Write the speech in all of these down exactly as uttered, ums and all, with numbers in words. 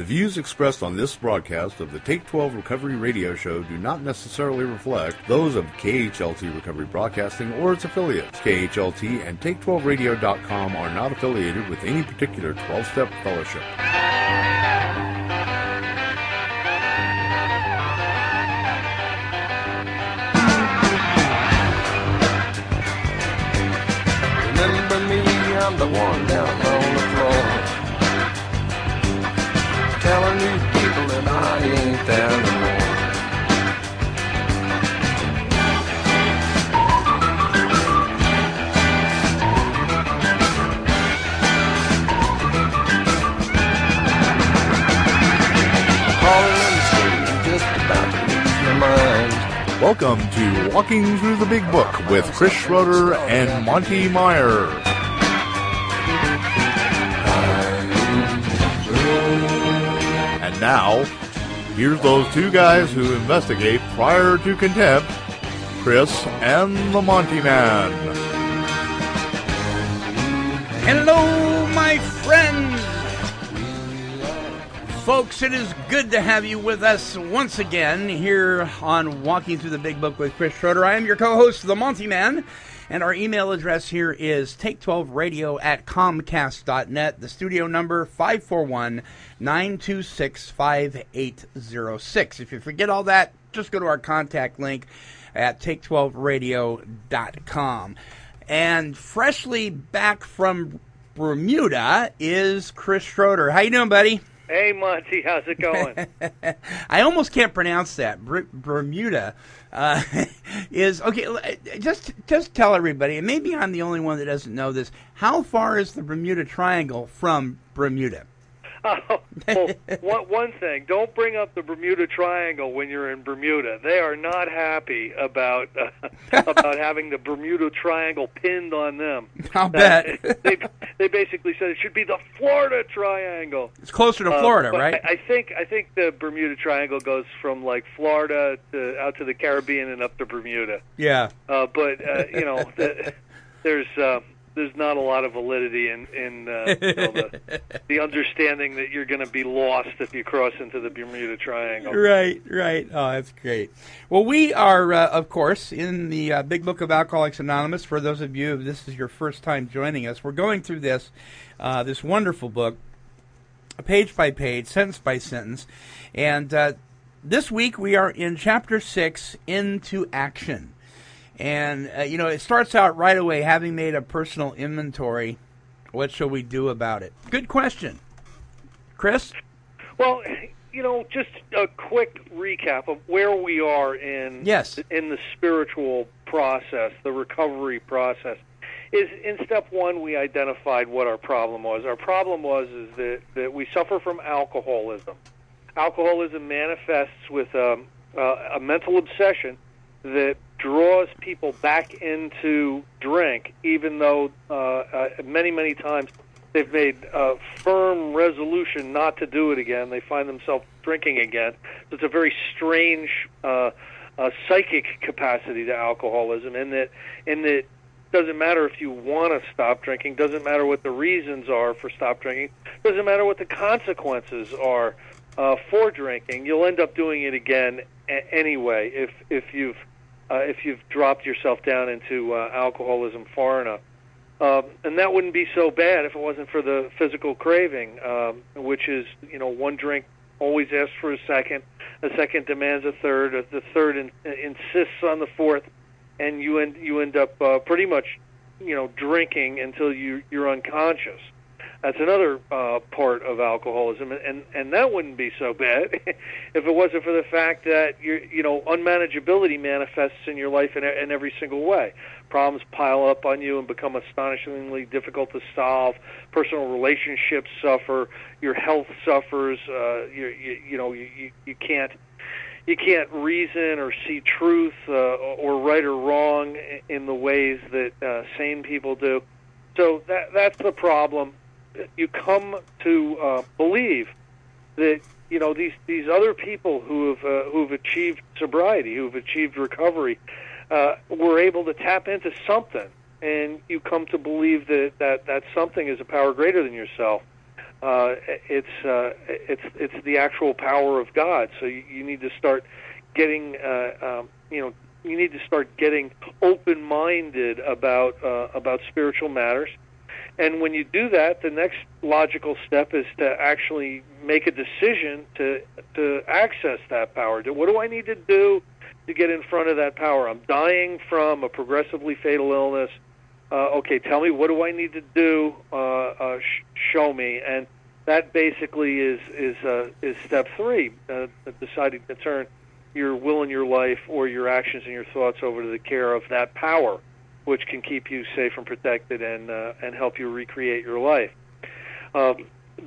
The views expressed on this broadcast of the Take twelve Recovery Radio Show do not necessarily reflect those of K H L T Recovery Broadcasting or its affiliates. K H L T and Take twelve Radio dot com are not affiliated with any particular twelve-step fellowship. Remember me, I'm the one down on the floor, telling these people that I ain't there no more. Calling and screaming, just about to lose my mind. Welcome to Walking Through the Big Book with Chris Schroeder and Monty Meyer. Now, here's those two guys who investigate prior to contempt, Chris and the Monty Man. Hello, my friends! Folks, it is good to have you with us once again here on Walking Through the Big Book with Chris Schroeder. I am your co-host, the Monty Man. And our email address here is take twelve radio at comcast dot net. The studio number five four one, nine two six, five eight zero six. If you forget all that, just go to our contact link at take twelve radio dot com. And freshly back from Bermuda is Chris Schroeder. How you doing, buddy? Hey, Monty, how's it going? I almost can't pronounce that. Ber- Bermuda uh, is, okay, just just tell everybody, and maybe I'm the only one that doesn't know this, how far is the Bermuda Triangle from Bermuda? Oh, well, one, one thing, don't bring up the Bermuda Triangle when you're in Bermuda. They are not happy about uh, about having the Bermuda Triangle pinned on them. I'll uh, bet. they, they basically said it should be the Florida Triangle. It's closer to Florida, uh, right? I, I think I think the Bermuda Triangle goes from like Florida to out to the Caribbean and up to Bermuda. Yeah. Uh, but uh, you know, the, there's. Uh, There's not a lot of validity in, in uh, you know, the, the understanding that you're going to be lost if you cross into the Bermuda Triangle. Right, right. Oh, that's great. Well, we are, uh, of course, in the uh, Big Book of Alcoholics Anonymous. For those of you, if this is your first time joining us, we're going through this, uh, this wonderful book, page by page, sentence by sentence. And uh, this week we are in Chapter six, Into Action. And, uh, you know, it starts out right away, having made a personal inventory, what shall we do about it? Good question. Chris? Well, you know, just a quick recap of where we are in, yes. in the spiritual process, the recovery process, is in step one we identified what our problem was. Our problem was is that, that we suffer from alcoholism. Alcoholism manifests with um, uh, a mental obsession that draws people back into drink, even though uh, uh, many, many times they've made a firm resolution not to do it again. They find themselves drinking again. So it's a very strange uh, uh, psychic capacity to alcoholism, in that, in that doesn't matter if you want to stop drinking, doesn't matter what the reasons are for stop drinking, doesn't matter what the consequences are uh, for drinking. You'll end up doing it again a- anyway if if you've Uh, if you've dropped yourself down into uh, alcoholism far enough. Um, and that wouldn't be so bad if it wasn't for the physical craving, um, which is, you know, one drink always asks for a second, a second demands a third, the third in, uh, insists on the fourth, and you end, you end up uh, pretty much, you know, drinking until you, you're unconscious. That's another uh, part of alcoholism, and, and that wouldn't be so bad if it wasn't for the fact that, you're, you know, unmanageability manifests in your life in, in every single way. Problems pile up on you and become astonishingly difficult to solve. Personal relationships suffer. Your health suffers. Uh, you, you, you know, you, you can't you can't reason or see truth uh, or right or wrong in the ways that uh, sane people do. So that that's the problem. You come to uh, believe that, you know, these, these other people who have uh, who've achieved sobriety, who've achieved recovery, uh, were able to tap into something, and you come to believe that that, that something is a power greater than yourself. Uh, it's uh, it's it's the actual power of God. So you, you need to start getting, uh, um, you know, you need to start getting open-minded about uh, about spiritual matters. And when you do that, the next logical step is to actually make a decision to to access that power. What do I need to do to get in front of that power? I'm dying from a progressively fatal illness. Uh, okay, tell me, what do I need to do? Uh, uh, sh- show me, and that basically is is uh, is step three: uh, deciding to turn your will in your life or your actions and your thoughts over to the care of that power, which can keep you safe and protected and uh, and help you recreate your life. Uh,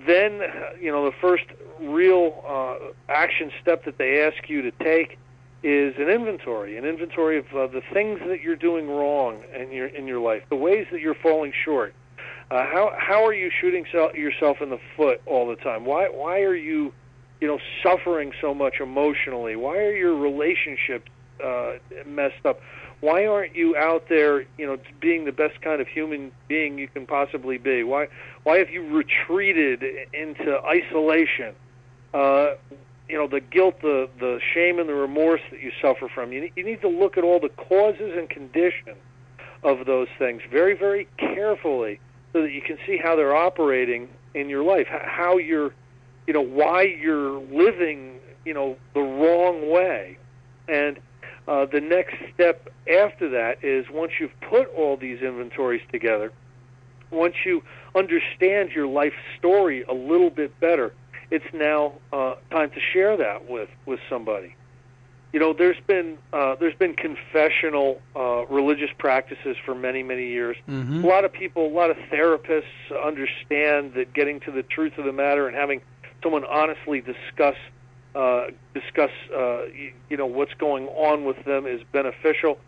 then, you know, the first real uh, action step that they ask you to take is an inventory, an inventory of uh, the things that you're doing wrong in your in your life, the ways that you're falling short. Uh, how how are you shooting so, yourself in the foot all the time? Why why are you, you know, suffering so much emotionally? Why are your relationships uh, messed up? Why aren't you out there, you know, being the best kind of human being you can possibly be? Why why have you retreated into isolation? Uh, You know, the guilt, the, the shame, and the remorse that you suffer from. You need, you need to look at all the causes and conditions of those things very, very carefully so that you can see how they're operating in your life, how you're, you know, why you're living, you know, the wrong way. And uh, the next step after that is once you've put all these inventories together, once you understand your life story a little bit better, it's now uh, time to share that with, with somebody. You know, there's been uh, there's been confessional uh, religious practices for many, many years. Mm-hmm. A lot of people, a lot of therapists understand that getting to the truth of the matter and having someone honestly discuss uh, discuss uh, you, you know what's going on with them is beneficial.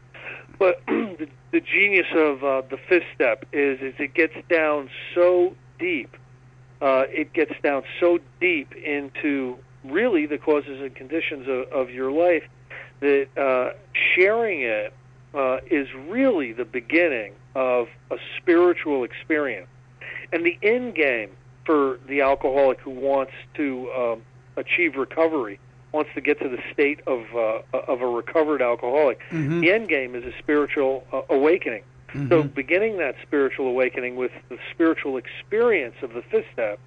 But the, the genius of uh, the fifth step is is it gets down so deep. Uh, it gets down so deep into really the causes and conditions of, of your life that uh, sharing it uh, is really the beginning of a spiritual experience. And the end game for the alcoholic who wants to um, achieve recovery, wants to get to the state of uh, of a recovered alcoholic, mm-hmm. the end game is a spiritual uh, awakening. Mm-hmm. So beginning that spiritual awakening with the spiritual experience of the fifth step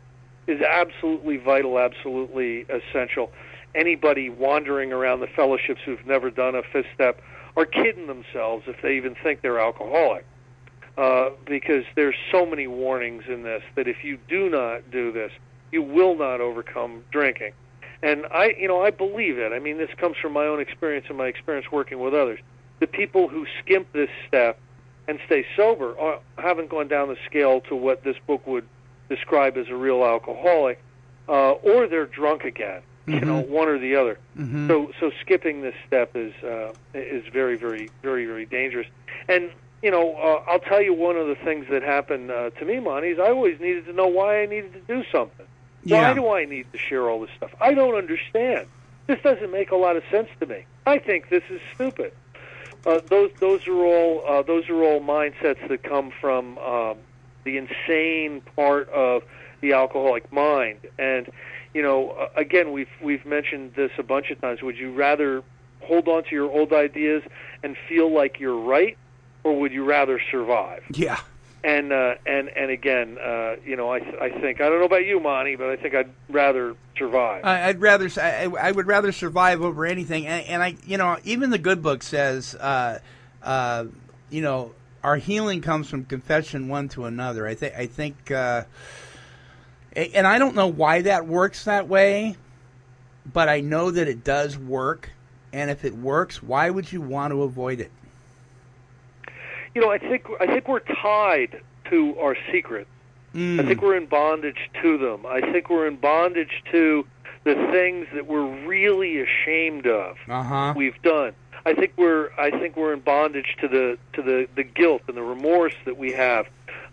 is absolutely vital, absolutely essential. Anybody wandering around the fellowships who've never done a fifth step are kidding themselves if they even think they're alcoholic, uh, because there's so many warnings in this that if you do not do this, you will not overcome drinking. And I, you know, I believe it. I mean, this comes from my own experience and my experience working with others. The people who skimp this step and stay sober, or haven't gone down the scale to what this book would describe as a real alcoholic, uh, or they're drunk again. Mm-hmm. You know, one or the other. Mm-hmm. So, so skipping this step is uh, is very, very, very, very dangerous. And you know, uh, I'll tell you one of the things that happened uh, to me, Monty, is I always needed to know why I needed to do something. Yeah. Why do I need to share all this stuff? I don't understand. This doesn't make a lot of sense to me. I think this is stupid. Uh, those those are all uh, those are all mindsets that come from uh, the insane part of the alcoholic mind. And you know, uh, again, we've we've mentioned this a bunch of times. Would you rather hold on to your old ideas and feel like you're right, or would you rather survive? Yeah. And uh, and and again, uh, you know, I I think I don't know about you, Monty, but I think I'd rather survive. I, I'd rather I, I would rather survive over anything. And, and I, you know, even the good book says, uh, uh, you know, our healing comes from confession one to another. I think I think, uh, and I don't know why that works that way, but I know that it does work. And if it works, why would you want to avoid it? You know, I think I think we're tied to our secrets. Mm. I think we're in bondage to them. I think we're in bondage to the things that we're really ashamed of. Uh-huh. We've done. I think we're I think we're in bondage to the to the, the guilt and the remorse that we have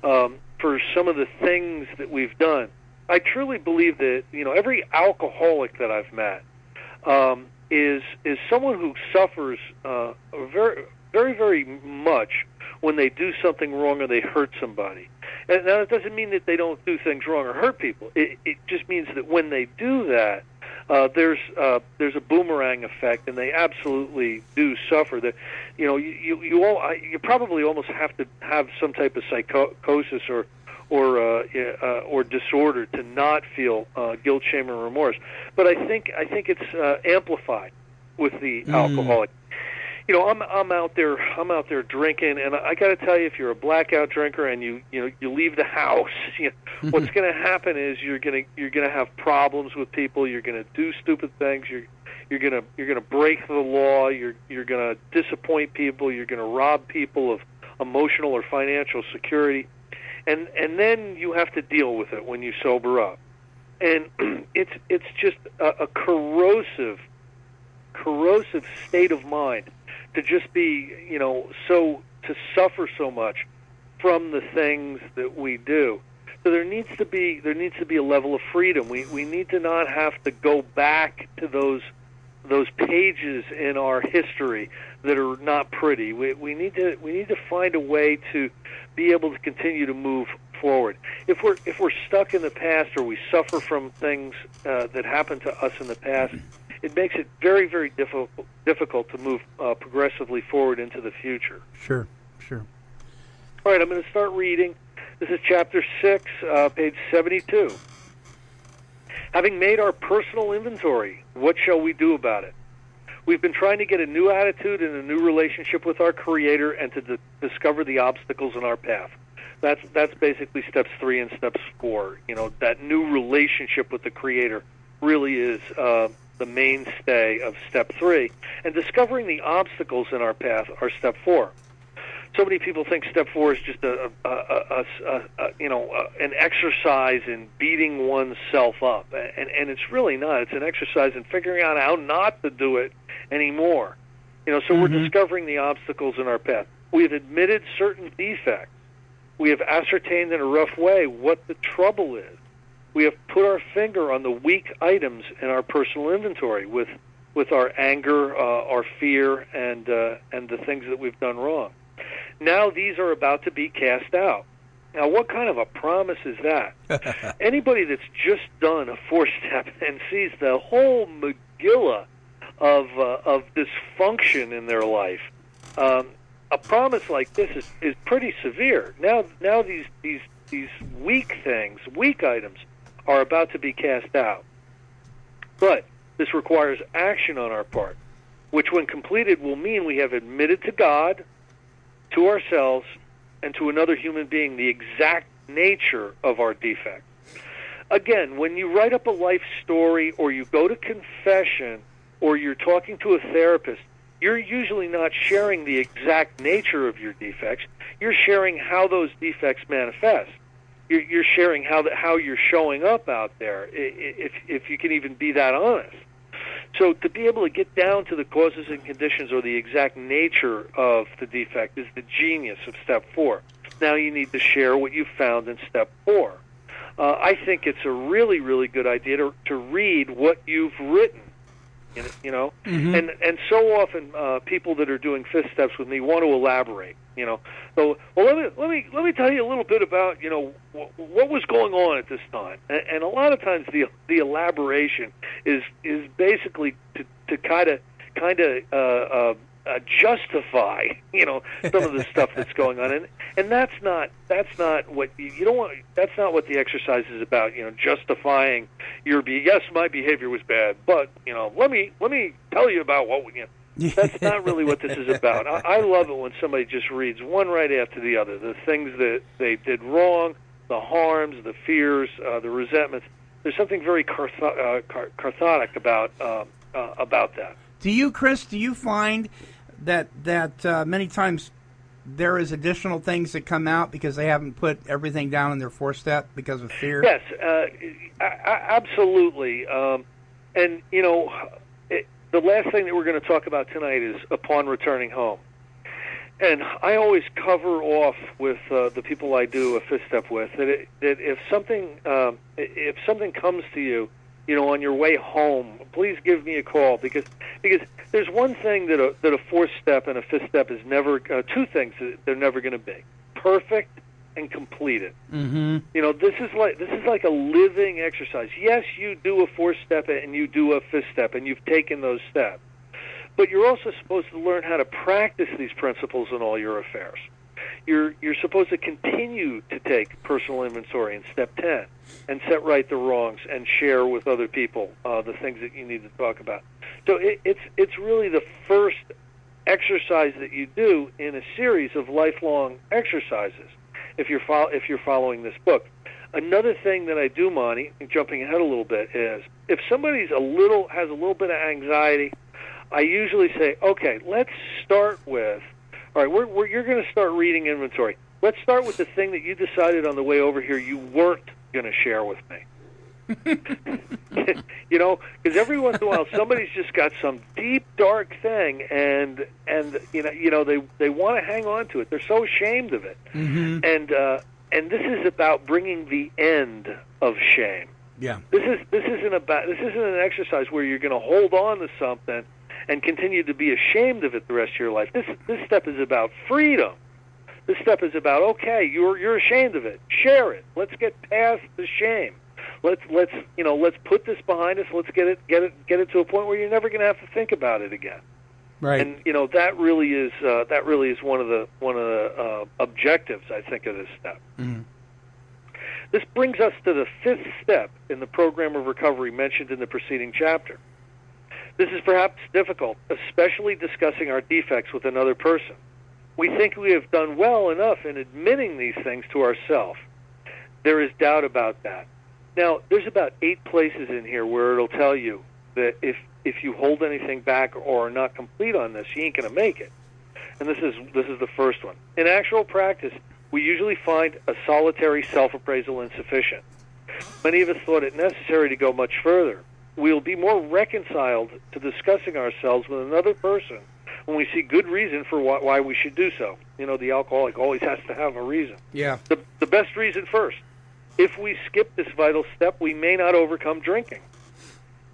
um, for some of the things that we've done. I truly believe that, you know, every alcoholic that I've met um, is is someone who suffers uh, very very very much when they do something wrong or they hurt somebody. And now, it doesn't mean that they don't do things wrong or hurt people. It, it just means that when they do that, uh, there's uh, there's a boomerang effect, and they absolutely do suffer. That, you know, you you you, all, you probably almost have to have some type of psychosis or or uh, uh, or disorder to not feel uh, guilt, shame, or remorse. But I think I think it's uh, amplified with the mm. alcoholic. You know, I'm I'm out there I'm out there drinking, and I got to tell you, if you're a blackout drinker and you you know you leave the house, you know, what's going to happen is you're gonna you're gonna have problems with people. You're gonna do stupid things. You're you're gonna you're gonna break the law. You're you're gonna disappoint people. You're gonna rob people of emotional or financial security, and and then you have to deal with it when you sober up, and it's it's just a, a corrosive corrosive state of mind. To just be, you know, so to suffer so much from the things that we do. So there needs to be there needs to be a level of freedom. We we need to not have to go back to those those pages in our history that are not pretty. We we need to we need to find a way to be able to continue to move forward. If we're if we're stuck in the past, or we suffer from things uh, that happened to us in the past, it makes it very, very difficult difficult to move uh, progressively forward into the future. Sure, sure. All right, I'm going to start reading. This is Chapter six, uh, page seventy-two. Having made our personal inventory, what shall we do about it? We've been trying to get a new attitude and a new relationship with our Creator, and to d- discover the obstacles in our path. That's, that's basically steps three and steps four. You know, that new relationship with the Creator really is... Uh, the mainstay of step three, and discovering the obstacles in our path are step four. So many people think step four is just a, a, a, a, a you know a, an exercise in beating oneself up, and and it's really not. It's an exercise in figuring out how not to do it anymore. You know, so mm-hmm. we're discovering the obstacles in our path. We have admitted certain defects. We have ascertained in a rough way what the trouble is. We have put our finger on the weak items in our personal inventory with with our anger, uh, our fear, and uh, and the things that we've done wrong. Now these are about to be cast out. Now, what kind of a promise is that? Anybody that's just done a four-step and sees the whole megillah of uh, of dysfunction in their life, um, a promise like this is, is pretty severe. Now, now these these these weak things, weak items, are about to be cast out. But this requires action on our part, which when completed will mean we have admitted to God, to ourselves, and to another human being the exact nature of our defect. Again, when you write up a life story, or you go to confession, or you're talking to a therapist, you're usually not sharing the exact nature of your defects. You're sharing how those defects manifest. You're, you're sharing how the, how you're showing up out there, if if you can even be that honest. So to be able to get down to the causes and conditions, or the exact nature of the defect, is the genius of step four. Now you need to share what you found in step four. Uh, I think it's a really, really good idea to, to read what you've written. You know, mm-hmm. and and so often uh, people that are doing fifth steps with me want to elaborate. You know, so well, let me let me let me tell you a little bit about you know wh- what was going on at this time. And, and a lot of times the the elaboration is is basically to to kind of kind of uh, uh, uh, justify you know some of the stuff that's going on. And and that's not that's not what you, you don't want. That's not what the exercise is about. You know, justifying your be yes, my behavior was bad, but you know, let me let me tell you about what we. You know, that's not really what this is about. I, I love it when somebody just reads one right after the other, the things that they did wrong, the harms, the fears, uh, the resentments. There's something very cathartic uh, car- about um, uh, about that. Do you, Chris? Do you find that that uh, many times there is additional things that come out because they haven't put everything down in their fourth step because of fear? Yes, uh, I, I, absolutely. Um, and you know. The last thing that we're going to talk about tonight is upon returning home. And I always cover off with uh, the people I do a fifth step with that, it, that if something um, if something comes to you, you know, on your way home, please give me a call, because because there's one thing that a that a fourth step and a fifth step is never uh, two things that they're never going to be: perfect and complete it. Mm-hmm. You know, this is like this is like a living exercise. Yes, you do a fourth step and you do a fifth step, and you've taken those steps. But you're also supposed to learn how to practice these principles in all your affairs. You're you're supposed to continue to take personal inventory in step ten and set right the wrongs and share with other people uh, the things that you need to talk about. So it, it's it's really the first exercise that you do in a series of lifelong exercises. If you're fo- if you're following this book, another thing that I do, Monty, jumping ahead a little bit, is if somebody's a little has a little bit of anxiety, I usually say, okay, let's start with. All right, we're, we're, you're going to start reading inventory. Let's start with the thing that you decided on the way over here you weren't going to share with me. You know, because every once in a while somebody's just got some deep, dark thing, and and you know, you know, they they want to hang on to it. They're so ashamed of it. Mm-hmm. And uh, and this is about bringing the end of shame. Yeah. This is this isn't about this isn't an exercise where you're going to hold on to something and continue to be ashamed of it the rest of your life. This this step is about freedom. This step is about, okay, you're you're ashamed of it. Share it. Let's get past the shame. Let's let's you know let's put this behind us. Let's get it get it get it to a point where you're never going to have to think about it again. Right. And you know that really is uh, that really is one of the one of the uh, objectives, I think, of this step. Mm-hmm. This brings us to the fifth step in the program of recovery mentioned in the preceding chapter. This is perhaps difficult, especially discussing our defects with another person. We think we have done well enough in admitting these things to ourselves. There is doubt about that. Now, there's about eight places in here where it'll tell you that if, if you hold anything back or are not complete on this, you ain't going to make it. And this is this is the first one. In actual practice, we usually find a solitary self-appraisal insufficient. Many of us thought it necessary to go much further. We'll be more reconciled to discussing ourselves with another person when we see good reason for why, why we should do so. You know, the alcoholic always has to have a reason. Yeah. The, the best reason first. If we skip this vital step, we may not overcome drinking.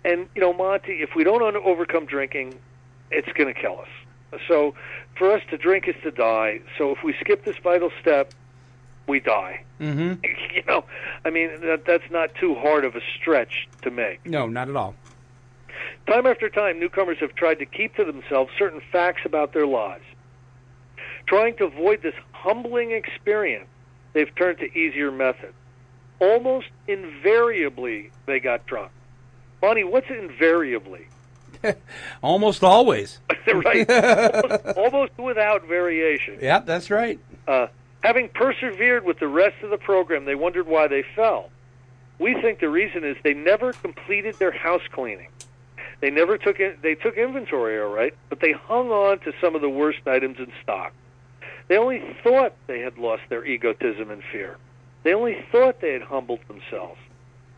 And, you know, Monty, if we don't overcome drinking, it's going to kill us. So for us to drink is to die. So if we skip this vital step, we die. Mm-hmm. You know, I mean, that, that's not too hard of a stretch to make. No, not at all. Time after time, newcomers have tried to keep to themselves certain facts about their lives. Trying to avoid this humbling experience, they've turned to easier methods. Almost invariably, they got drunk. Bonnie, what's invariably? Almost always. Right. almost, almost without variation. Yeah, that's right. Uh Having persevered with the rest of the program, they wondered why they fell. We think the reason is they never completed their house cleaning. They never took in, they took inventory, all right, but they hung on to some of the worst items in stock. They only thought they had lost their egotism and fear. They only thought they had humbled themselves,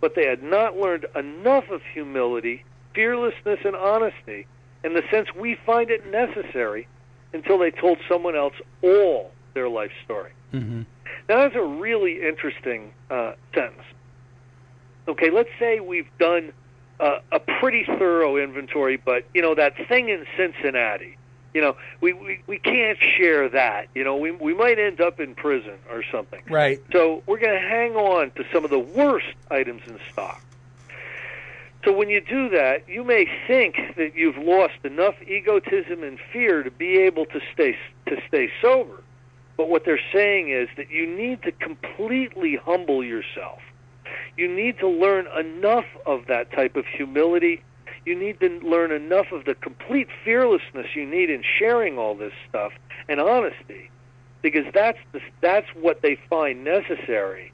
but they had not learned enough of humility, fearlessness, and honesty in the sense we find it necessary until they told someone else all their life story. Mm-hmm. Now, that's a really interesting uh, sentence. Okay, let's say we've done uh, a pretty thorough inventory, but, you know, that thing in Cincinnati, you know, we, we, we can't share that. You know, we, we might end up in prison or something. Right. So we're going to hang on to some of the worst items in stock. So when you do that, you may think that you've lost enough egotism and fear to be able to stay to stay sober. But what they're saying is that you need to completely humble yourself. You need to learn enough of that type of humility. You need to learn enough of the complete fearlessness you need in sharing all this stuff and honesty, because that's the, that's what they find necessary.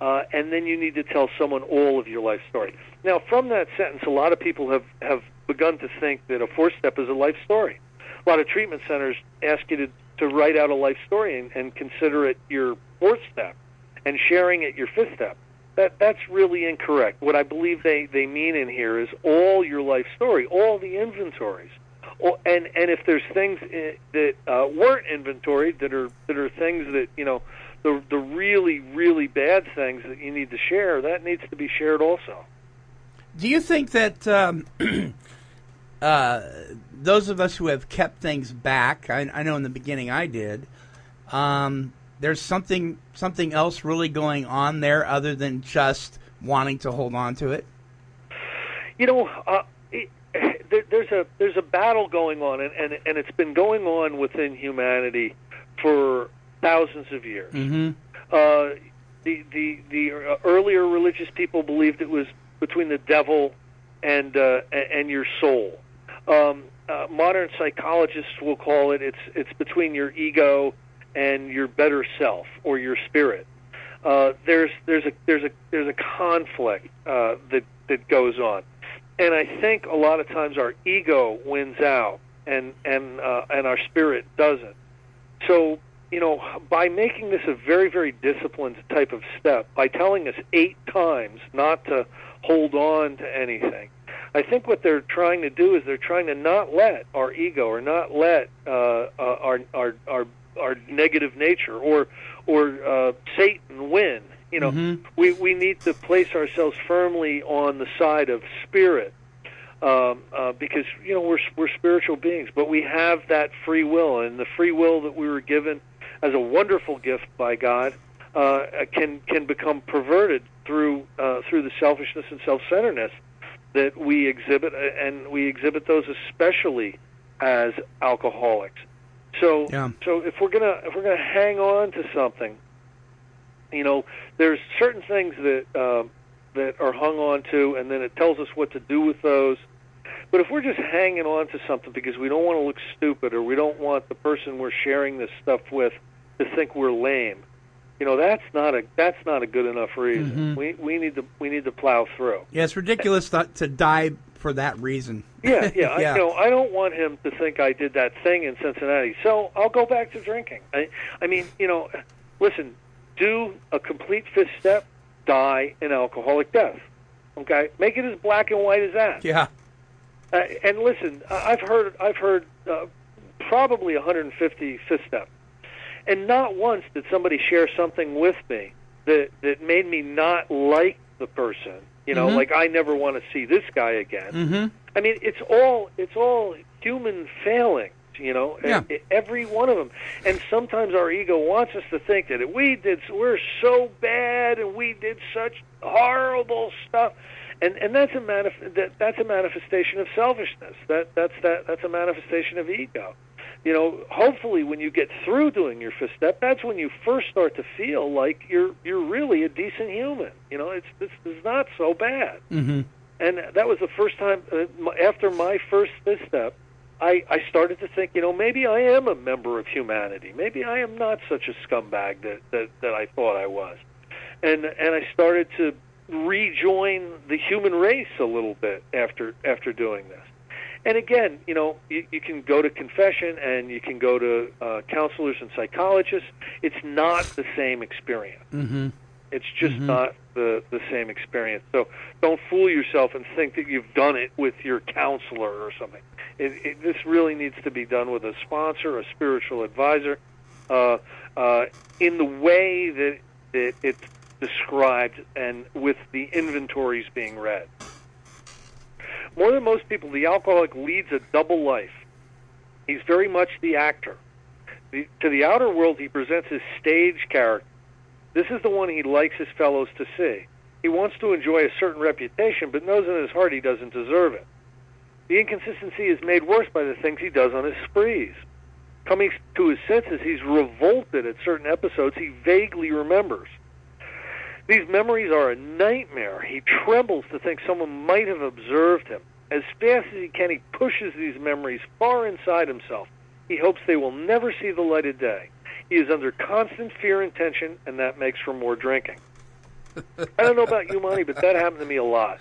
Uh, and then you need to tell someone all of your life story. Now, from that sentence, a lot of people have, have begun to think that a fourth step is a life story. A lot of treatment centers ask you to to write out a life story and, and consider it your fourth step and sharing it your fifth step. That that's really incorrect. What I believe they, they mean in here is all your life story, all the inventories. All, and, and if there's things in, that uh, weren't inventoried, that are that are things that, you know, the the really, really bad things that you need to share, that needs to be shared also. Do you think that... Um, Uh, those of us who have kept things back, I, I know in the beginning I did, um, there's something something else really going on there other than just wanting to hold on to it? You know, uh, it, there, there's a there's a battle going on, and, and, and it's been going on within humanity for thousands of years. Mm-hmm. Uh, the the the earlier religious people believed it was between the devil and uh, and your soul. Um, uh, modern psychologists will call it it's it's between your ego and your better self or your spirit. Uh, there's there's a there's a there's a conflict uh, that that goes on, and I think a lot of times our ego wins out and and uh, and our spirit doesn't. So, you know, by making this a very, very disciplined type of step, by telling us eight times not to hold on to anything, I think what they're trying to do is they're trying to not let our ego or not let uh, uh, our our our our negative nature or or uh, Satan win. You know, mm-hmm. we, we need to place ourselves firmly on the side of spirit, um, uh, because, you know, we're we're spiritual beings, but we have that free will, and the free will that we were given as a wonderful gift by God, uh, can can become perverted through uh, through the selfishness and self-centeredness that we exhibit, and we exhibit those especially as alcoholics. So, yeah. so if we're gonna if we're gonna hang on to something, you know, there's certain things that uh, that are hung on to, and then it tells us what to do with those. But if we're just hanging on to something because we don't want to look stupid, or we don't want the person we're sharing this stuff with to think we're lame, you know, that's not a that's not a good enough reason. Mm-hmm. We we need to we need to plow through. Yeah, it's ridiculous to, to die for that reason. Yeah, yeah. yeah. I, you know, I don't want him to think I did that thing in Cincinnati, so I'll go back to drinking. I, I mean, you know, listen, do a complete fifth step, die an alcoholic death. Okay, make it as black and white as that. Yeah. Uh, and listen, I've heard I've heard uh, probably one hundred fifty fifth step. And not once did somebody share something with me that, that made me not like the person. You know, mm-hmm. like, I never want to see this guy again. Mm-hmm. I mean, it's all it's all human failings, you know, yeah. every one of them. And sometimes our ego wants us to think that we did, we're so bad and we did such horrible stuff. And and that's a manif- that, that's a manifestation of selfishness. That that's that that's a manifestation of ego. You know, hopefully when you get through doing your fifth step, that's when you first start to feel like you're you're really a decent human. You know, it's this is not so bad. Mm-hmm. And that was the first time uh, after my first fifth step, I, I started to think, you know, maybe I am a member of humanity. Maybe I am not such a scumbag that that, that I thought I was. And and I started to rejoin the human race a little bit after after doing this. And again, you know, you, you can go to confession and you can go to uh, counselors and psychologists. It's not the same experience. Mm-hmm. It's just mm-hmm. not the, the same experience. So don't fool yourself and think that you've done it with your counselor or something. It, it, this really needs to be done with a sponsor, a spiritual advisor, uh, uh, in the way that it, it's described and with the inventories being read. More than most people, the alcoholic leads a double life. He's very much the actor. The, to the outer world, he presents his stage character. This is the one he likes his fellows to see. He wants to enjoy a certain reputation, but knows in his heart he doesn't deserve it. The inconsistency is made worse by the things he does on his sprees. Coming to his senses, he's revolted at certain episodes he vaguely remembers. These memories are a nightmare. He trembles to think someone might have observed him. As fast as he can, he pushes these memories far inside himself. He hopes they will never see the light of day. He is under constant fear and tension, and that makes for more drinking. I don't know about you, Monty, but that happened to me a lot.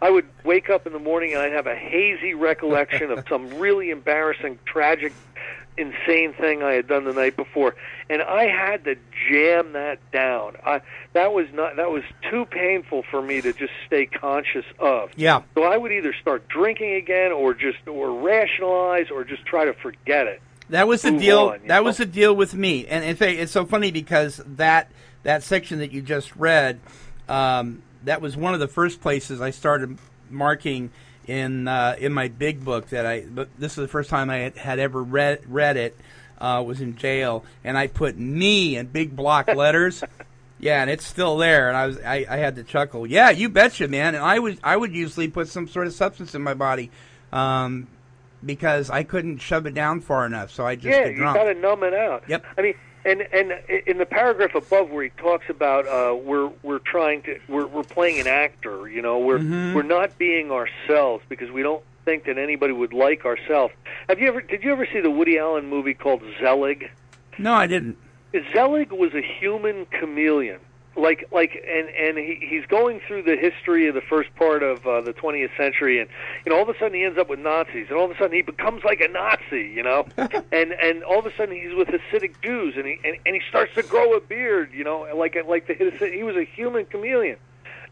I would wake up in the morning, and I'd have a hazy recollection of some really embarrassing, tragic, insane thing I had done the night before, and I had to jam that down. I, that was not that was too painful for me to just stay conscious of. Yeah. So I would either start drinking again, or just or rationalize, or just try to forget it. That was the deal. On, that know? was the deal with me. And in fact, it's so funny because that that section that you just read, um, that was one of the first places I started marking in uh, in my big book that I, but this is the first time I had ever read read it, uh, was in jail, and I put me in big block letters. Yeah, and it's still there, and I was I, I had to chuckle. Yeah, you betcha, man. And I would I would usually put some sort of substance in my body, um, because I couldn't shove it down far enough, so I just yeah, get drunk. Yeah, you gotta numb it out. Yep. I mean, and and in the paragraph above where he talks about uh, we're we're trying to we're we're playing an actor, you know, we're mm-hmm. we're not being ourselves because we don't think that anybody would like ourselves. Have you ever did you ever see the Woody Allen movie called Zelig? No, I didn't. Zelig was a human chameleon. Like, like, and and he, he's going through the history of the first part of uh, the twentieth century, and you know, all of a sudden he ends up with Nazis, and all of a sudden he becomes like a Nazi, you know, and and all of a sudden he's with Hasidic Jews, and he and, and he starts to grow a beard, you know, like like the he was a human chameleon,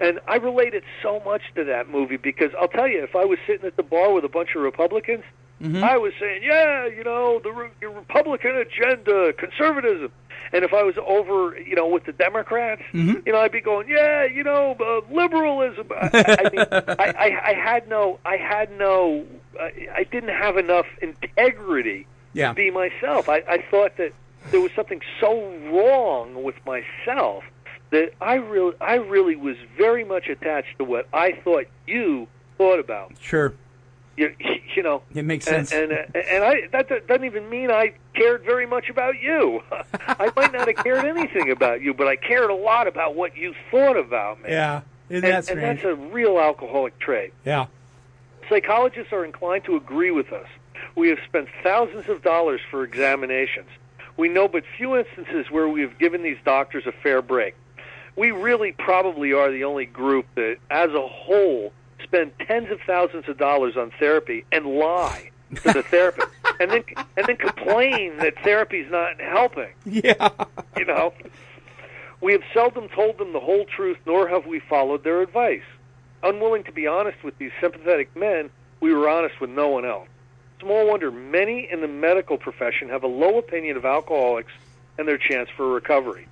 and I related so much to that movie because I'll tell you, if I was sitting at the bar with a bunch of Republicans, mm-hmm. I was saying, yeah, you know, the re- your Republican agenda, conservatism. And if I was over, you know, with the Democrats, mm-hmm. you know, I'd be going, yeah, you know, uh, liberalism. I, I, mean, I, I, I had no, I had no, uh, I didn't have enough integrity yeah. to be myself. I, I thought that there was something so wrong with myself that I really, I really was very much attached to what I thought you thought about. Sure. You, you know, it makes sense, and and, and I, that doesn't even mean I cared very much about you. I might not have cared anything about you, but I cared a lot about what you thought about me. Yeah, and, that's and that's a real alcoholic trait. Yeah, psychologists are inclined to agree with us. We have spent thousands of dollars for examinations. We know but few instances where we have given these doctors a fair break. We really probably are the only group that, as a whole, spend tens of thousands of dollars on therapy and lie to the therapist, and then and then complain that therapy's not helping. Yeah, you know, we have seldom told them the whole truth, nor have we followed their advice. Unwilling to be honest with these sympathetic men, we were honest with no one else. Small wonder many in the medical profession have a low opinion of alcoholics and their chance for recovery.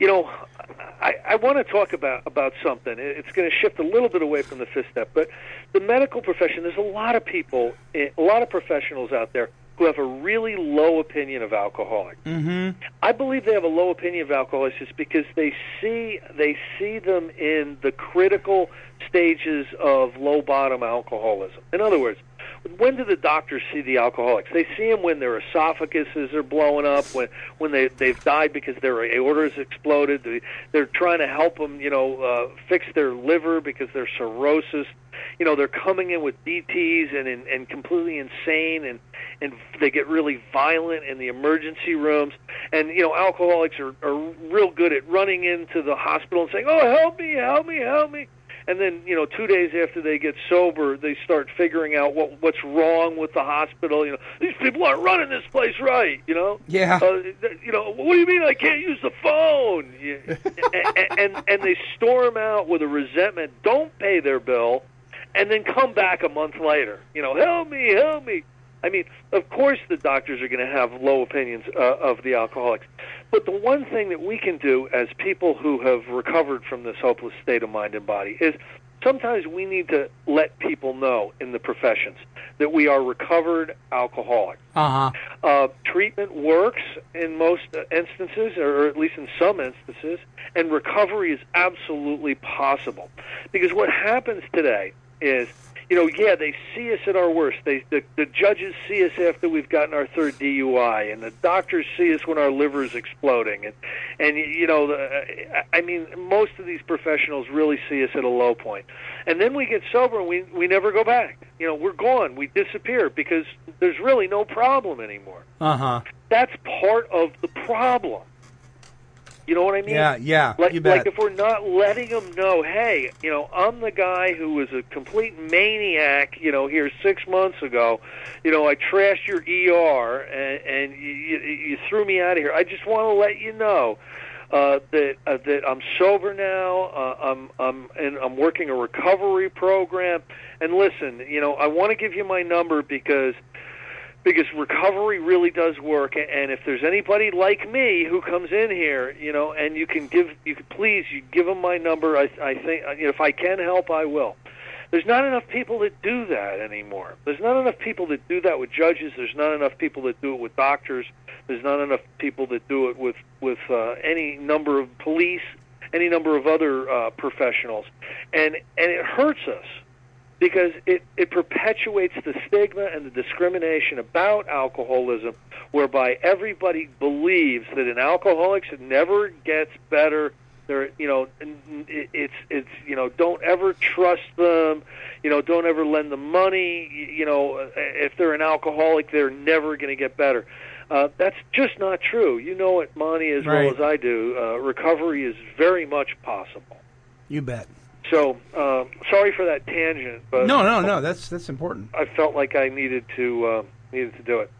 You know, I, I want to talk about, about something. It's going to shift a little bit away from the fifth step, but the medical profession, there's a lot of people, a lot of professionals out there who have a really low opinion of alcoholics. Mm-hmm. I believe they have a low opinion of alcoholics just because they see they see them in the critical stages of low-bottom alcoholism. In other words, when do the doctors see the alcoholics? They see them when their esophaguses are blowing up, when when they they've died because their aorta has exploded. They, they're trying to help them, you know, uh, fix their liver because they're cirrhosis. You know, they're coming in with D Ts and and, and completely insane, and, and they get really violent in the emergency rooms. And you know, alcoholics are, are real good at running into the hospital and saying, "Oh, help me, help me, help me." And then, you know, two days after they get sober, they start figuring out what what's wrong with the hospital. You know, these people aren't running this place right, you know? Yeah. Uh, you know, what do you mean I can't use the phone? and, and, and they storm out with a resentment, don't pay their bill, and then come back a month later. You know, help me, help me. I mean, of course the doctors are going to have low opinions uh, of the alcoholics. But the one thing that we can do as people who have recovered from this hopeless state of mind and body is sometimes we need to let people know in the professions that we are recovered alcoholics. Uh-huh. Uh, treatment works in most instances, or at least in some instances, and recovery is absolutely possible. Because what happens today is, you know, yeah, they see us at our worst. They, the, the judges see us after we've gotten our third D U I, and the doctors see us when our liver's exploding. And, and you know, the, I mean, most of these professionals really see us at a low point. And then we get sober, and we, we never go back. You know, we're gone. We disappear because there's really no problem anymore. Uh-huh. That's part of the problem. You know what I mean? Yeah, yeah. Like, you bet. Like if we're not letting them know, hey, you know, I'm the guy who was a complete maniac, you know, here six months ago. You know, I trashed your E R and, and you, you threw me out of here. I just want to let you know uh, that uh, that I'm sober now. Uh, I'm I'm and I'm working a recovery program. And listen, you know, I want to give you my number because. Because recovery really does work, and if there's anybody like me who comes in here, you know, and you can give, you can, please, you give them my number. I, I think if I can help, I will. There's not enough people that do that anymore. There's not enough people that do that with judges. There's not enough people that do it with doctors. There's not enough people that do it with, with uh, any number of police, any number of other uh, professionals. And, and it hurts us because it, it perpetuates the stigma and the discrimination about alcoholism, whereby everybody believes that an alcoholic never gets better. They're, you know, it's it's you know, don't ever trust them, you know, don't ever lend them money, you know, if they're an alcoholic, they're never going to get better. Uh, that's just not true. You know it, Monty, as right. well as I do. Uh, recovery is very much possible. You bet. So uh, sorry for that tangent, but no, no, no, that's that's important. I felt like I needed to uh, needed to do it.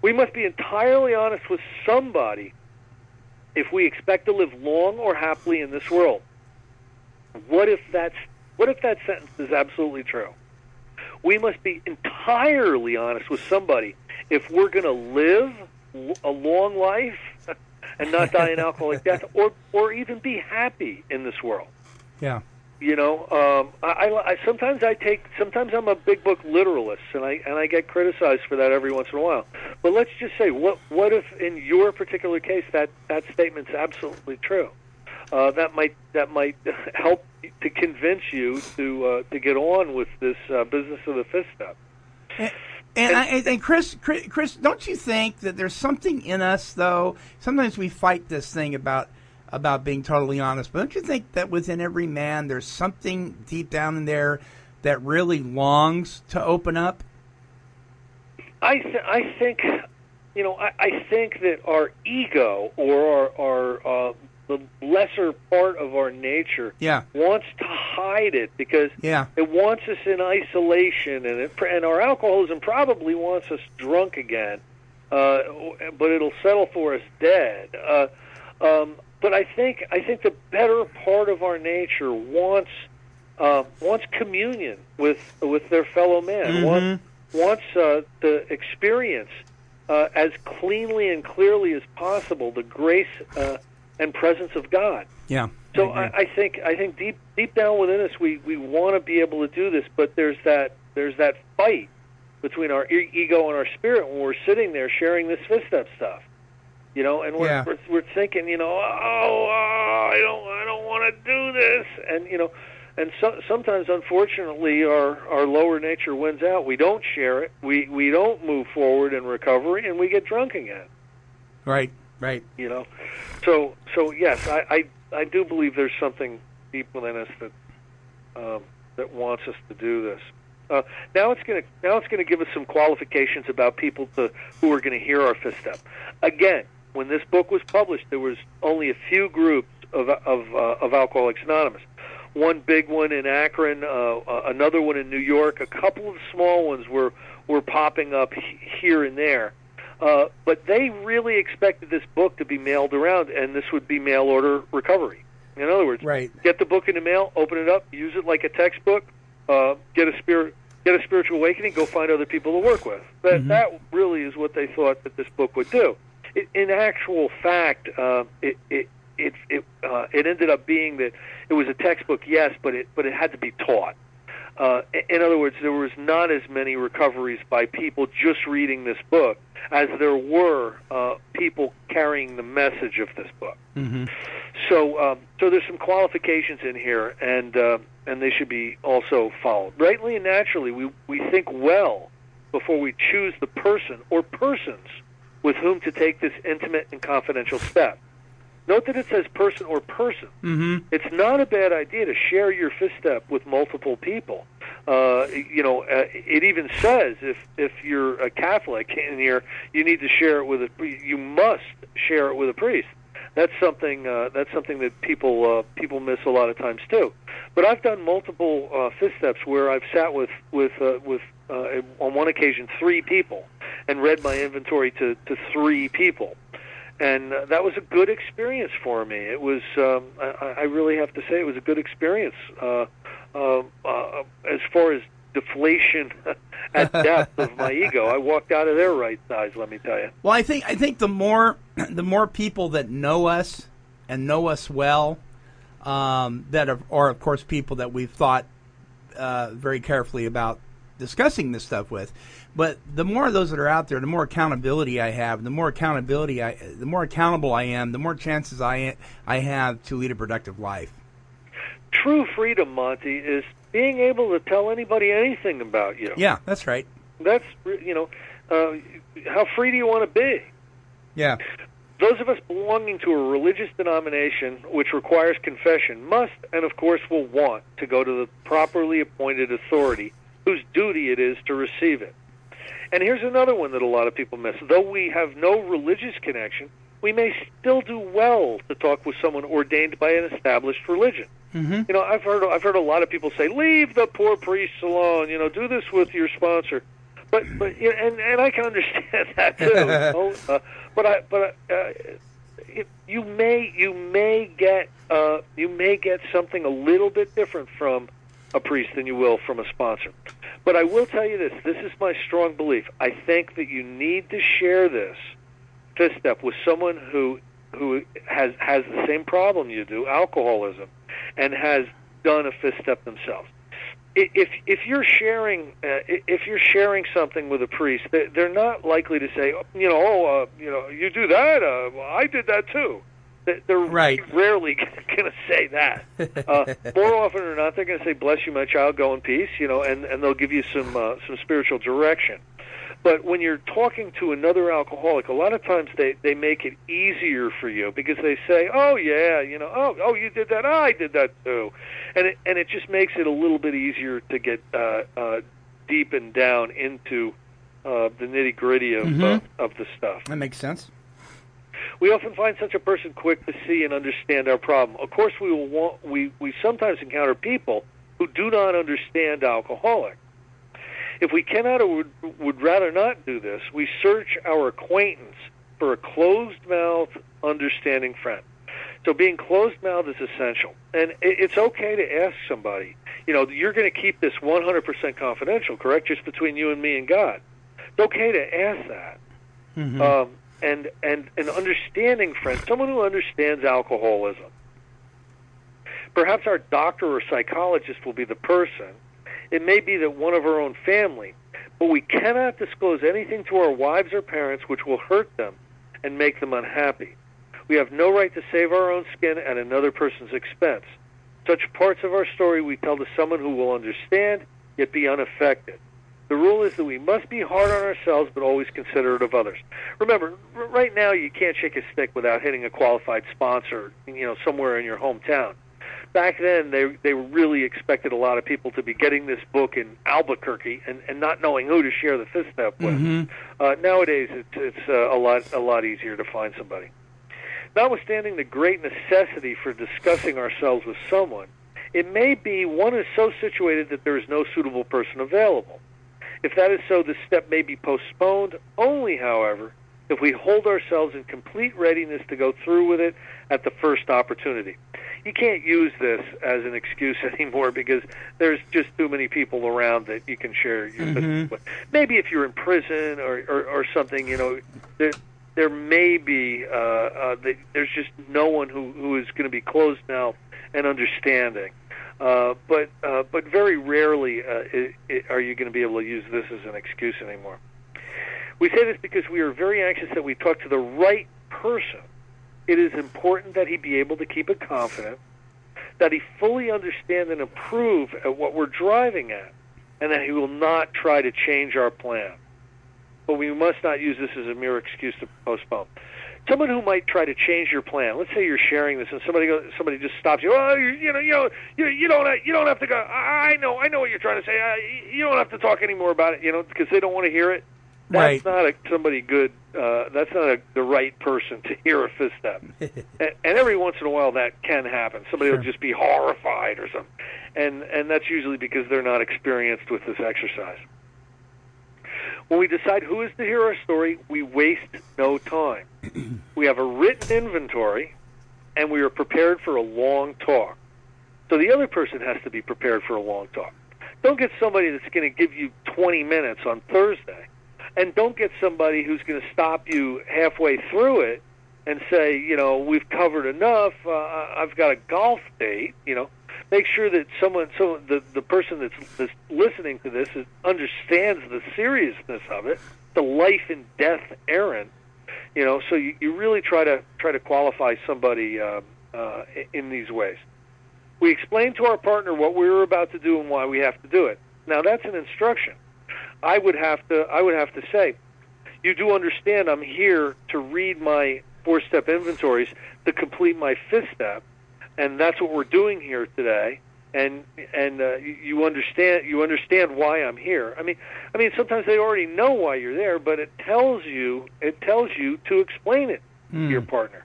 We must be entirely honest with somebody if we expect to live long or happily in this world. What if that's, what if that sentence is absolutely true? We must be entirely honest with somebody if we're going to live a long life and not die an alcoholic death, or or even be happy in this world. Yeah. You know, um, I, I, I sometimes I take sometimes I'm a big book literalist, and I and I get criticized for that every once in a while. But let's just say, what what if in your particular case that, that statement's absolutely true? Uh, that might that might help to convince you to uh, to get on with this uh, business of the fifth step. And and, I, and Chris, Chris, Chris, don't you think that there's something in us though? Sometimes we fight this thing about. about being totally honest, but don't you think that within every man there's something deep down in there that really longs to open up? I th- I think, you know, I, I think that our ego or our, our uh, the lesser part of our nature yeah. wants to hide it because yeah. it wants us in isolation, and it, and our alcoholism probably wants us drunk again, uh, but it'll settle for us dead. Uh, um, But I think I think the better part of our nature wants uh, wants communion with with their fellow man. Mm-hmm. Wants wants uh, to experience uh, as cleanly and clearly as possible the grace uh, and presence of God. Yeah. So I, I, I think I think deep deep down within us we, we want to be able to do this, but there's that there's that fight between our e- ego and our spirit when we're sitting there sharing this fifth step stuff. You know, and we're, yeah. we're we're thinking, you know, oh, oh I don't, I don't want to do this, and you know, and so, sometimes, unfortunately, our, our lower nature wins out. We don't share it. We we don't move forward in recovery, and we get drunk again. Right, right. You know, so so yes, I I, I do believe there's something deep within us that um, that wants us to do this. Uh, now it's going to now it's going to give us some qualifications about people to, who are going to hear our fifth step. Again. When this book was published, there was only a few groups of of, uh, of Alcoholics Anonymous. One big one in Akron, uh, uh, another one in New York. A couple of small ones were were popping up he- here and there. Uh, but they really expected this book to be mailed around, and this would be mail order recovery. In other words, right. Get the book in the mail, open it up, use it like a textbook, uh, get a spirit, get a spiritual awakening, go find other people to work with. That mm-hmm. that really is what they thought that this book would do. In actual fact, uh, it it it it, uh, it ended up being that it was a textbook, yes, but it but it had to be taught. Uh, in other words, there was not as many recoveries by people just reading this book as there were uh, people carrying the message of this book. Mm-hmm. So um, so there's some qualifications in here, and uh, and they should be also followed. Rightly and naturally, we we think well before we choose the person or persons with whom to take this intimate and confidential step. Note that it says person or person. Mm-hmm. It's not a bad idea to share your fifth step with multiple people. Uh, you know, uh, it even says if if you're a Catholic in here, you need to share it with a you must share it with a priest. That's something uh, that's something that people uh, people miss a lot of times too. But I've done multiple uh, fifth steps where I've sat with with uh, with uh, on one occasion three people and read my inventory to, to three people, and uh, that was a good experience for me. It was um, I, I really have to say it was a good experience uh, uh, uh, as far as deflation at depth of my ego. I walked out of their right size, let me tell you. Well, I think I think the more the more people that know us and know us well, um, that are, are of course people that we've thought uh, very carefully about discussing this stuff with. But the more of those that are out there, the more accountability I have, the more accountability I, the more accountable I am, the more chances I I have to lead a productive life. True freedom, Monty, is being able to tell anybody anything about you. Yeah, that's right. That's, you know, uh, how free do you want to be? Yeah. Those of us belonging to a religious denomination which requires confession must, and of course will want, to go to the properly appointed authority whose duty it is to receive it. And here's another one that a lot of people miss. Though we have no religious connection, we may still do well to talk with someone ordained by an established religion. Mm-hmm. You know, I've heard I've heard a lot of people say, "Leave the poor priests alone." You know, do this with your sponsor. But but you know, and and I can understand that too. You know? uh, but I but uh, it, you may you may get uh, you may get something a little bit different from a priest than you will from a sponsor. But I will tell you this: this is my strong belief. I think that you need to share this this step with someone who who has has the same problem you do, alcoholism, and has done a fifth step themselves. If if you're sharing uh, if you're sharing something with a priest, they're not likely to say, you know, oh, uh, you know, you do that. Uh, well, I did that too. They're right. rarely going to say that. Uh, more often than not, they're going to say, "Bless you, my child. Go in peace." You know, and, and they'll give you some uh, some spiritual direction. But when you're talking to another alcoholic, a lot of times they, they make it easier for you because they say, oh, yeah, you know, oh, oh, you did that, oh, I did that too. And it, and it just makes it a little bit easier to get uh, uh, deep and down into uh, the nitty-gritty of, mm-hmm. uh, of the stuff. That makes sense. We often find such a person quick to see and understand our problem. Of course, we will want, we, we sometimes encounter people who do not understand alcoholics. If we cannot or would, would rather not do this, we search our acquaintance for a closed-mouth, understanding friend. So being closed-mouthed is essential. And it's okay to ask somebody, you know, you're going to keep this one hundred percent confidential, correct? Just between you and me and God. It's okay to ask that. Mm-hmm. Um, and, and an understanding friend, someone who understands alcoholism. Perhaps our doctor or psychologist will be the person. It may be that one of our own family, but we cannot disclose anything to our wives or parents which will hurt them and make them unhappy. We have no right to save our own skin at another person's expense. Such parts of our story we tell to someone who will understand, yet be unaffected. The rule is that we must be hard on ourselves, but always considerate of others. Remember, r- right now you can't shake a stick without hitting a qualified sponsor, you know, somewhere in your hometown. Back then, they they really expected a lot of people to be getting this book in Albuquerque and, and not knowing who to share the fifth step with. Mm-hmm. Uh, nowadays, it's it's uh, a lot a lot easier to find somebody. Notwithstanding the great necessity for discussing ourselves with someone, it may be one is so situated that there is no suitable person available. If that is so, the step may be postponed. Only, however, if we hold ourselves in complete readiness to go through with it at the first opportunity. You can't use this as an excuse anymore because there's just too many people around that you can share your mm-hmm. business with. Maybe if you're in prison or, or, or something, you know, there, there may be, uh, uh, the, there's just no one who, who is going to be closed now and understanding. Uh, but uh, but very rarely uh, it, it, are you going to be able to use this as an excuse anymore. We say this because we are very anxious that we talk to the right person. It is important that he be able to keep it confident, that he fully understand and approve at what we're driving at, and that he will not try to change our plan. But we must not use this as a mere excuse to postpone. Someone who might try to change your plan. Let's say you're sharing this, and somebody goes, somebody just stops you. Oh, you, you know, you know, you, you don't, you don't have to go. I know, I know what you're trying to say. I, you don't have to talk anymore about it. You know, because they don't want to hear it. That's right. Not a, somebody good. Uh, that's not a, the right person to hear a fifth step. and, and every once in a while, that can happen. Somebody sure. will just be horrified or something, and and that's usually because they're not experienced with this exercise. When we decide who is to hear our story, we waste no time. We have a written inventory, and we are prepared for a long talk. So the other person has to be prepared for a long talk. Don't get somebody that's going to give you twenty minutes on Thursday. And don't get somebody who's going to stop you halfway through it and say, you know, we've covered enough. Uh, I've got a golf date, you know. make sure that someone, so the, the person that's, that's listening to this is, understands the seriousness of it, the life and death errand. You know, so you, you really try to try to qualify somebody um, uh, in these ways. We explain to our partner what we were about to do and why we have to do it. Now that's an instruction. I would have to I would have to say, you do understand I'm here to read my four-step inventories to complete my fifth step, and that's what we're doing here today. And and uh, you understand you understand why I'm here. I mean, I mean sometimes they already know why you're there, but it tells you it tells you to explain it mm. to your partner.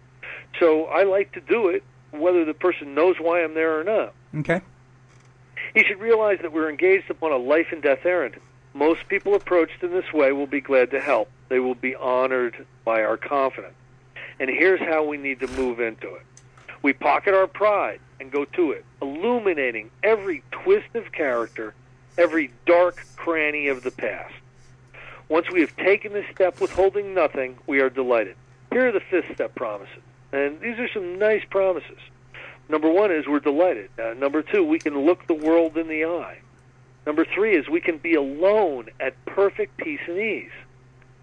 So I like to do it whether the person knows why I'm there or not. Okay. He should realize that we're engaged upon a life and death errand. Most people approached in this way will be glad to help. They will be honored by our confidence. And here's how we need to move into it. We pocket our pride and go to it, illuminating every twist of character, every dark cranny of the past. Once we have taken this step withholding nothing, we are delighted. Here are the fifth step promises. And these are some nice promises. Number one is we're delighted. Uh, number two, we can look the world in the eye. Number three is we can be alone at perfect peace and ease.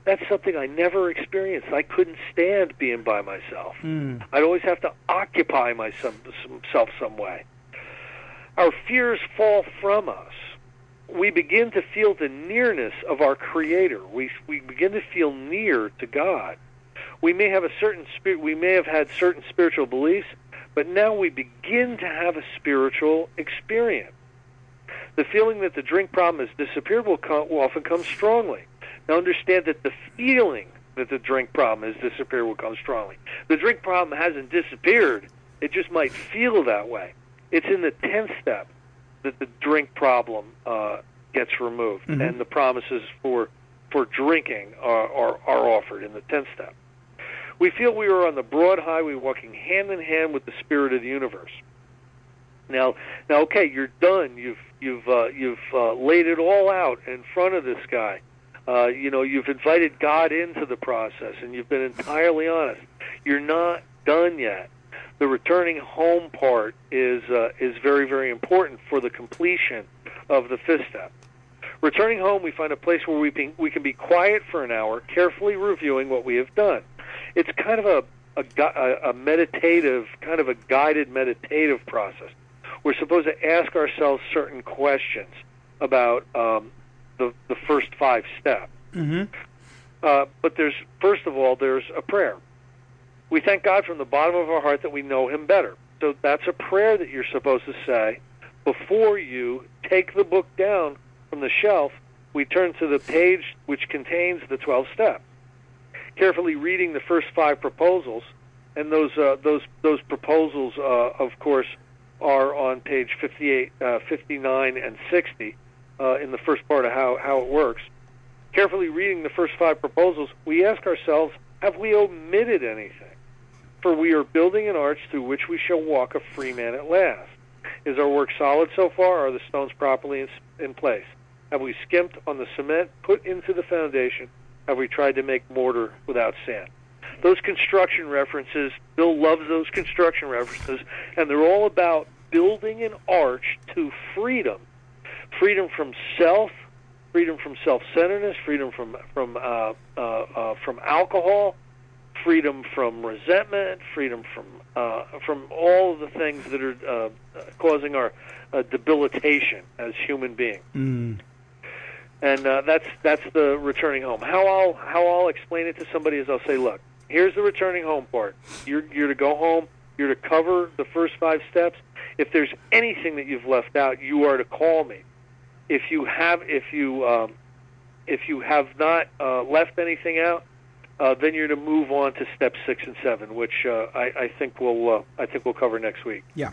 That's something I never experienced. I couldn't stand being by myself. Mm. I'd always have to occupy myself some way. Our fears fall from us. We begin to feel the nearness of our Creator. We we begin to feel near to God. We may have a certain spirit. We may have had certain spiritual beliefs, but now we begin to have a spiritual experience. The feeling that the drink problem has disappeared will, come, will often come strongly. Now understand that the feeling that the drink problem has disappeared will come strongly. The drink problem hasn't disappeared. It just might feel that way. It's in the tenth step that the drink problem uh, gets removed, mm-hmm. and the promises for for drinking are, are, are offered in the tenth step. We feel we are on the broad highway walking hand in hand with the spirit of the universe. Now, now, okay, you're done. You've you've uh, you've uh, laid it all out in front of this guy. Uh, you know, you've invited God into the process, and you've been entirely honest. You're not done yet. The returning home part is uh, is very, very important for the completion of the fifth step. Returning home, we find a place where we be, we can be quiet for an hour, carefully reviewing what we have done. It's kind of a, a, a meditative, kind of a guided meditative process. We're supposed to ask ourselves certain questions about um, the, the first five steps. Mm-hmm. Uh, but there's, first of all, there's a prayer. We thank God from the bottom of our heart that we know Him better. So that's a prayer that you're supposed to say before you take the book down from the shelf. We turn to the page which contains the twelve steps. Carefully reading the first five proposals, and those uh, those those proposals, uh, of course, are on page fifty-eight, uh, fifty-nine, and sixty uh, in the first part of how, how it works. Carefully reading the first five proposals, we ask ourselves, have we omitted anything? For we are building an arch through which we shall walk a free man at last. Is our work solid so far? Are the stones properly in, in place? Have we skimped on the cement put into the foundation? Have we tried to make mortar without sand? Those construction references, Bill loves those construction references, and they're all about building an arch to freedom. Freedom from self, freedom from self-centeredness, freedom from from uh, uh, uh, from alcohol, freedom from resentment, freedom from uh, from all of the things that are uh, causing our uh, debilitation as human beings. Mm. And uh, that's that's the returning home. How I'll how I'll explain it to somebody is I'll say, look, here's the returning home part. You're you're to go home. You're to cover the first five steps. If there's anything that you've left out, you are to call me. If you have if you um, if you have not uh, left anything out, uh, then you're to move on to step six and seven, which uh, I, I think we'll uh, I think we'll cover next week. Yeah.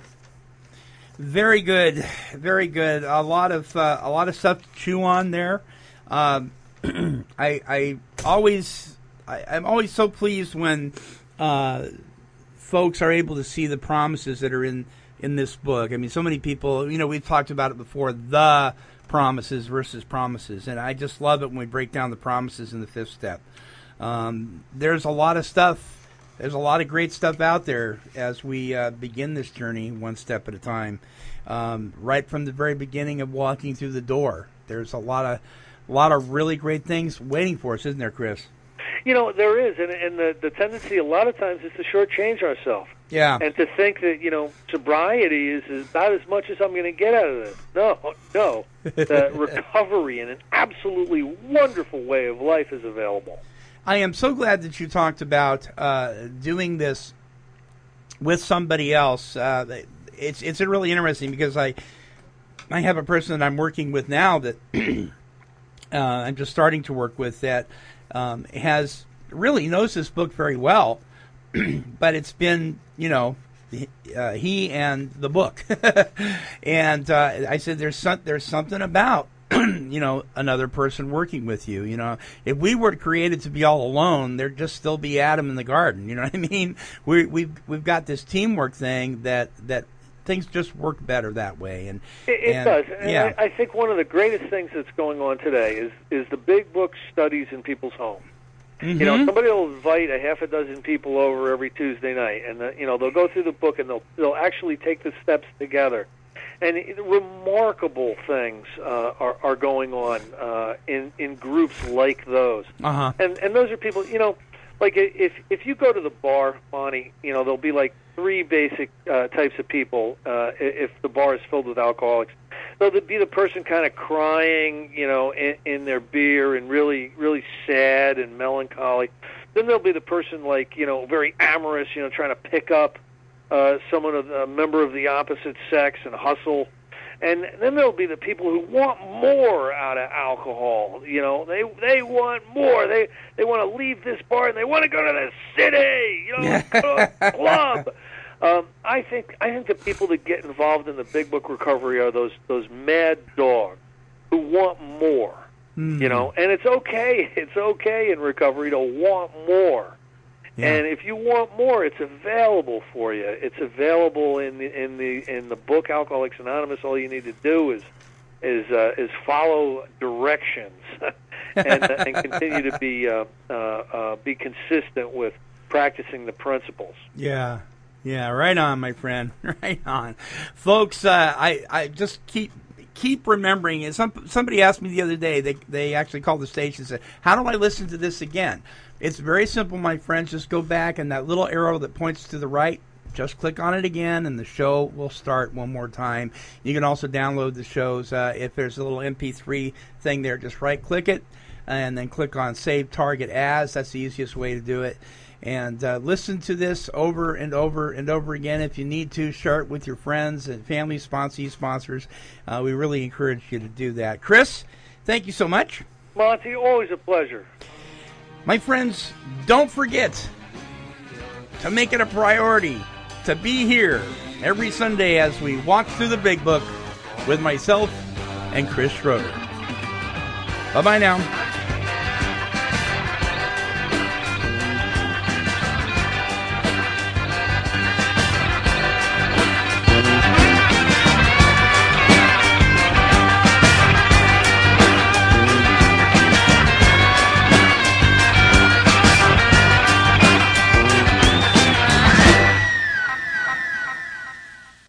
Very good, very good. A lot of uh, a lot of stuff to chew on there. Um, I I always I, I'm always so pleased when uh, folks are able to see the promises that are in in this book. I mean, so many people, you know, we've talked about it before, the promises versus promises, and I just love it when we break down the promises in the fifth step. Um, there's a lot of stuff there's a lot of great stuff out there as we uh, begin this journey one step at a time. Um, right from the very beginning of walking through the door, there's a lot of a lot of really great things waiting for us, isn't there, Chris? You know, there is, and, and the, the tendency a lot of times is to shortchange ourselves. Yeah. And to think that, you know, sobriety is, is not as much as I'm going to get out of this. No, no. The recovery and an absolutely wonderful way of life is available. I am so glad that you talked about uh, doing this with somebody else. Uh, it's it's really interesting because I, I have a person that I'm working with now that uh, I'm just starting to work with that um, has really knows this book very well. But it's been, you know, uh, he and the book. And uh, I said, there's some, there's something about, you know, another person working with you. You know, if we were created to be all alone, there'd just still be Adam in the garden. You know what I mean? We, we've, we've got this teamwork thing that, that things just work better that way. And It, it and, does. And yeah. I, I think one of the greatest things that's going on today is, is the Big Book studies in people's homes. Mm-hmm. You know, somebody will invite a half a dozen people over every Tuesday night, and the, you know they'll go through the book and they'll they'll actually take the steps together. And it, remarkable things uh, are are going on uh, in in groups like those. Uh-huh. And and those are people, you know, like if if you go to the bar, Bonnie, you know there'll be like three basic uh, types of people uh, if the bar is filled with alcoholics. They'll be the person kind of crying, you know, in, in their beer and really, really sad and melancholy. Then there'll be the person like, you know, very amorous, you know, trying to pick up uh, someone, of, a member of the opposite sex and hustle. And then there'll be the people who want more out of alcohol. You know, they they want more. They they want to leave this bar and they want to go to the city, you know, go to a club. Um, I think I think the people that get involved in the Big Book recovery are those those mad dogs who want more, mm. you know. And it's okay, it's okay in recovery to want more. Yeah. And if you want more, it's available for you. It's available in the in the in the book Alcoholics Anonymous. All you need to do is is uh, is follow directions and, uh, and continue to be uh, uh, uh, be consistent with practicing the principles. Yeah. Yeah, right on, my friend. Right on, folks. Uh, I I just keep keep remembering. And some somebody asked me the other day. They they actually called the station and said, "How do I listen to this again?" It's very simple, my friends. Just go back, and that little arrow that points to the right, just click on it again, and the show will start one more time. You can also download the shows. Uh, if there's a little M P three thing there, just right click it, and then click on Save Target As. That's the easiest way to do it. And uh, listen to this over and over and over again. If you need to, share it with your friends and family, sponsors, sponsors. Uh, we really encourage you to do that. Chris, thank you so much. Monty, always a pleasure. My friends, don't forget to make it a priority to be here every Sunday as we walk through the Big Book with myself and Chris Schroeder. Bye-bye now.